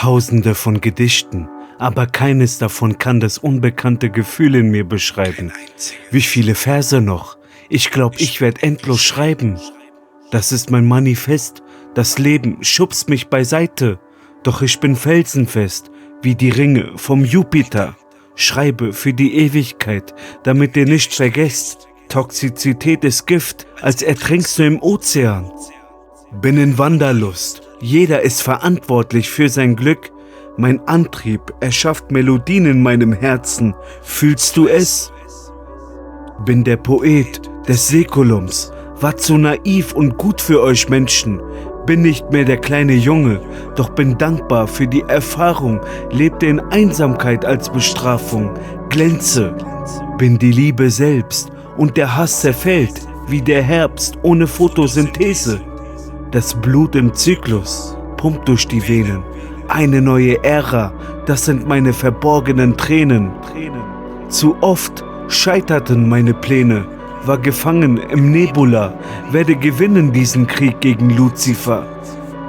Tausende von Gedichten, aber keines davon kann das unbekannte Gefühl in mir beschreiben. Wie viele Verse noch? Ich glaube, ich werde endlos schreiben. Das ist mein Manifest. Das Leben schubst mich beiseite. Doch ich bin felsenfest, wie die Ringe vom Jupiter. Schreibe für die Ewigkeit, damit ihr nicht vergesst. Toxizität ist Gift, als ertrinkst du im Ozean. Bin in Wanderlust. Jeder ist verantwortlich für sein Glück. Mein Antrieb erschafft Melodien in meinem Herzen. Fühlst du es? Bin der Poet des Säkulums. War zu naiv und gut für euch Menschen. Bin nicht mehr der kleine Junge, doch bin dankbar für die Erfahrung. Lebte in Einsamkeit als Bestrafung. Glänze. Bin die Liebe selbst und der Hass zerfällt wie der Herbst ohne Photosynthese. Das Blut im Zyklus pumpt durch die Venen. Eine neue Ära, das sind meine verborgenen Tränen. Zu oft scheiterten meine Pläne, war gefangen im Nebula, werde gewinnen diesen Krieg gegen Luzifer.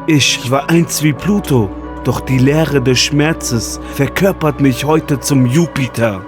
Ich war einst wie Pluto, doch die Leere des Schmerzes verkörpert mich heute zum Jupiter.